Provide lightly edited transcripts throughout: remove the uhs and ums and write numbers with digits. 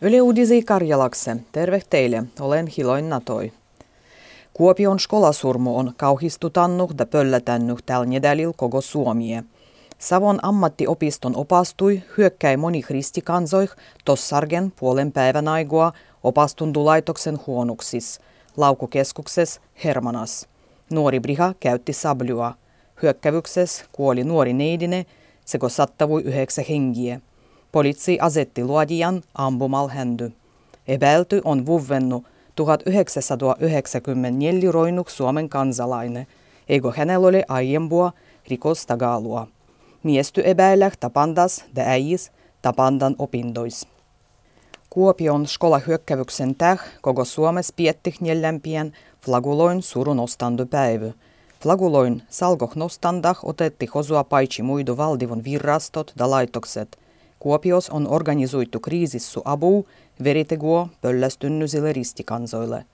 Yle Uutisia Karjalaksi. Terve teille. Olen Hiloin Natoi. Kuopion skolasurmu on kauhistutannut ja pöllätännyt tällä nedälillä koko Suomea. Savon ammattiopiston opastui hyökkäi moni kristikansoih tossargen puolen päivän aikaa opastundulaitoksen huonuksis, laukukeskuksessa Hermanas. Nuori briha käytti sablyä. Hyökkäyksessä kuoli nuori neidine, seko sattavui 9 henkiä. Poliisi asetti luodijan ampumal händy. Epäilty on vuvennu 1994 roinut Suomen kansalainen, eikä hänellä ole aiempua rikostagailua. Miesty epäilläh tapandas de äijis tapandan opindois. Kuopion skolahyökkäyksen täh koko Suomessa piettih neljämpien flaguloin surunostandupäivä. Flaguloin salkohnostandah otetti hosua paitsi muidu valdivon virrastot ja laitokset. Kuopios on organisoitu kriisissu abu veriteguo pöllästynnysille ristikansoille.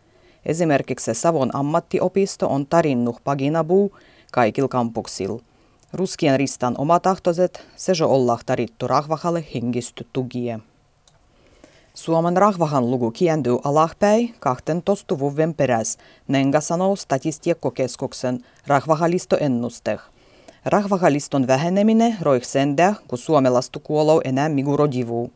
Esimerkiksi Savon ammattiopisto on tarinnuh paginabu kaikil kampuksilla. Ruskien ristan omatahtoiset sejo ollah tarittu rahvahalle hengistö tugie. Suomen rahvahan luku kientyy alahpäin 12 vuoden peräs, nenga sanoo Statistiikkakeskuksen rahvahalistoennusteh. Rahvahaliston väheneminen roih sendäh, kun suomalastu kuolou enää migurodivuu.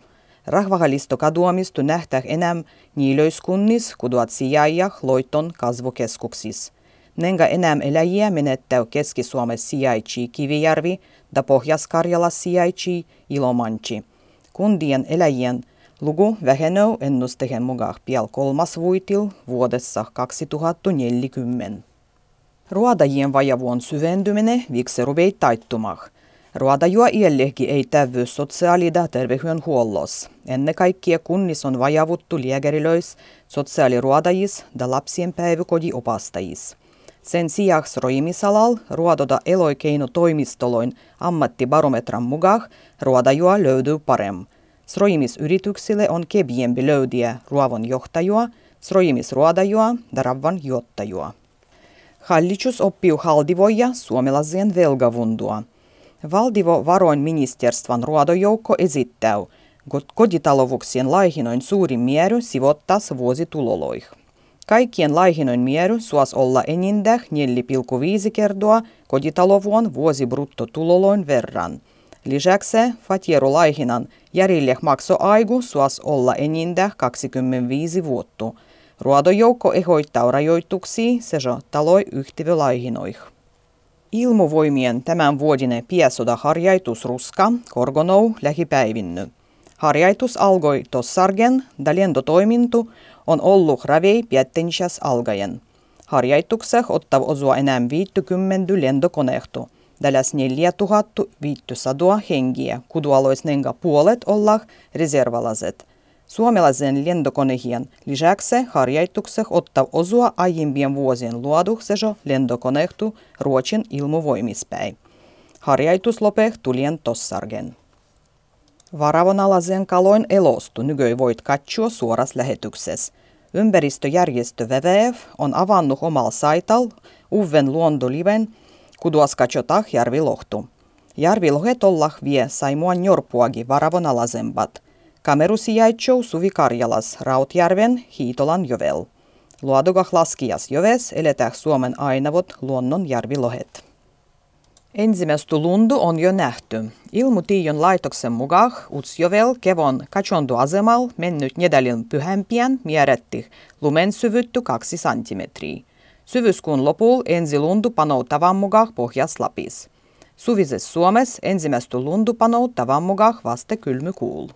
Rahvahalisto kaduamistu nähtäh enää niilöiskunnis, kuduat sijaijah loiton kasvukeskuksis. Nenga enää eläjiä menettäy Keski-Suomessa sijaitsii Kivijärvi ja Pohjois-Karjalassa sijaitsii Ilomantsi. Kundien eläjien lugu vähenöy ennustehen mugah piel 3 vuitil vuodessa 2040. Ruodajien vajavuon syventyminen viksi ruvei taittumah. Ruodajua iellehki ei täyvy sosiaalida terveydenhuollos. Ennen kaikkea kunnis on vajavuttu lääkärilöis, sosiaaliruodajis ja lapsien päiväkodiopastajis. Sen sijaks roimisalal ruododa eloikeinotoimistoloin ammattibarometran mugah ruodajua löydyy parem. Sroimisyrityksille on kebiempi löydiä ruovonjohtajua, sroimisruodajua ja ravanjohtajua. Hallitus oppiu haldivoja suomalaisen velgavundua. Valdivo varoin ministerstvan ruodojoukko esittää, koditalouksien laihinoin suurin miery sivottas vuosituloloih. Kaikkien laihinoin miery suos olla enindäh 4,5 kertoa koditalovuon vuosibruttotuloloin verran. Lisäksi fatierulaihinan järille maksoaigu suos olla enindäh 25 vuotta. Ruodojoukko ehoittaa rajoituksia sejo taloi yhtiölaihinoih. Ilmavoimien tämän vuodinen piesodaharjaitusruska korgonou lähipäivinny. Harjaitus algoi tossargen, da lentotoimintu on ollut ravei 5:00 algaen. Harjaitukseh ottav osua enää 50 lentokonehtu, da läs 4500 henkiä, kudualois nenga puolet ollah reservalaset. Suomalaisen lentokonehien lisäksi harjoitukseh ottaa osua aiempien vuosien luoduhsejo lentokonehtu Ruotsin ilmavoimispäin. Harjoitus lopehtui tossargen. Varavonalaisen kaloin elostu nykyään voit katsoa suoras lähetyksessä. Ympäristöjärjestö WWF on avannut omal saital uuden luontoliven, kuduas katsotah järvilohtu. Järvilohet ollah vie Saimuan jorpuagi varavonalaisempat. Kameru sijaitsou Suvi Karjalas, Rautjärven, Hiitolan jovel. Luodugah laskijas joves eletäh Suomen ainavot luonnon järvilohet. Ensimmäistä lundu on jo nähty. Ilmatiedon laitoksen mugah Utsjovel Kevon katsontoasemal mennyt nedälin pyhämpien mierettih lumen syvyytty 2 senttimetriä. Syvyyskuun lopul ensi lundu panou tavan mugah Pohjas-Lapis. Suvises Suomes ensimmäistä lundu panou tavan mugah vaste kylmykuul.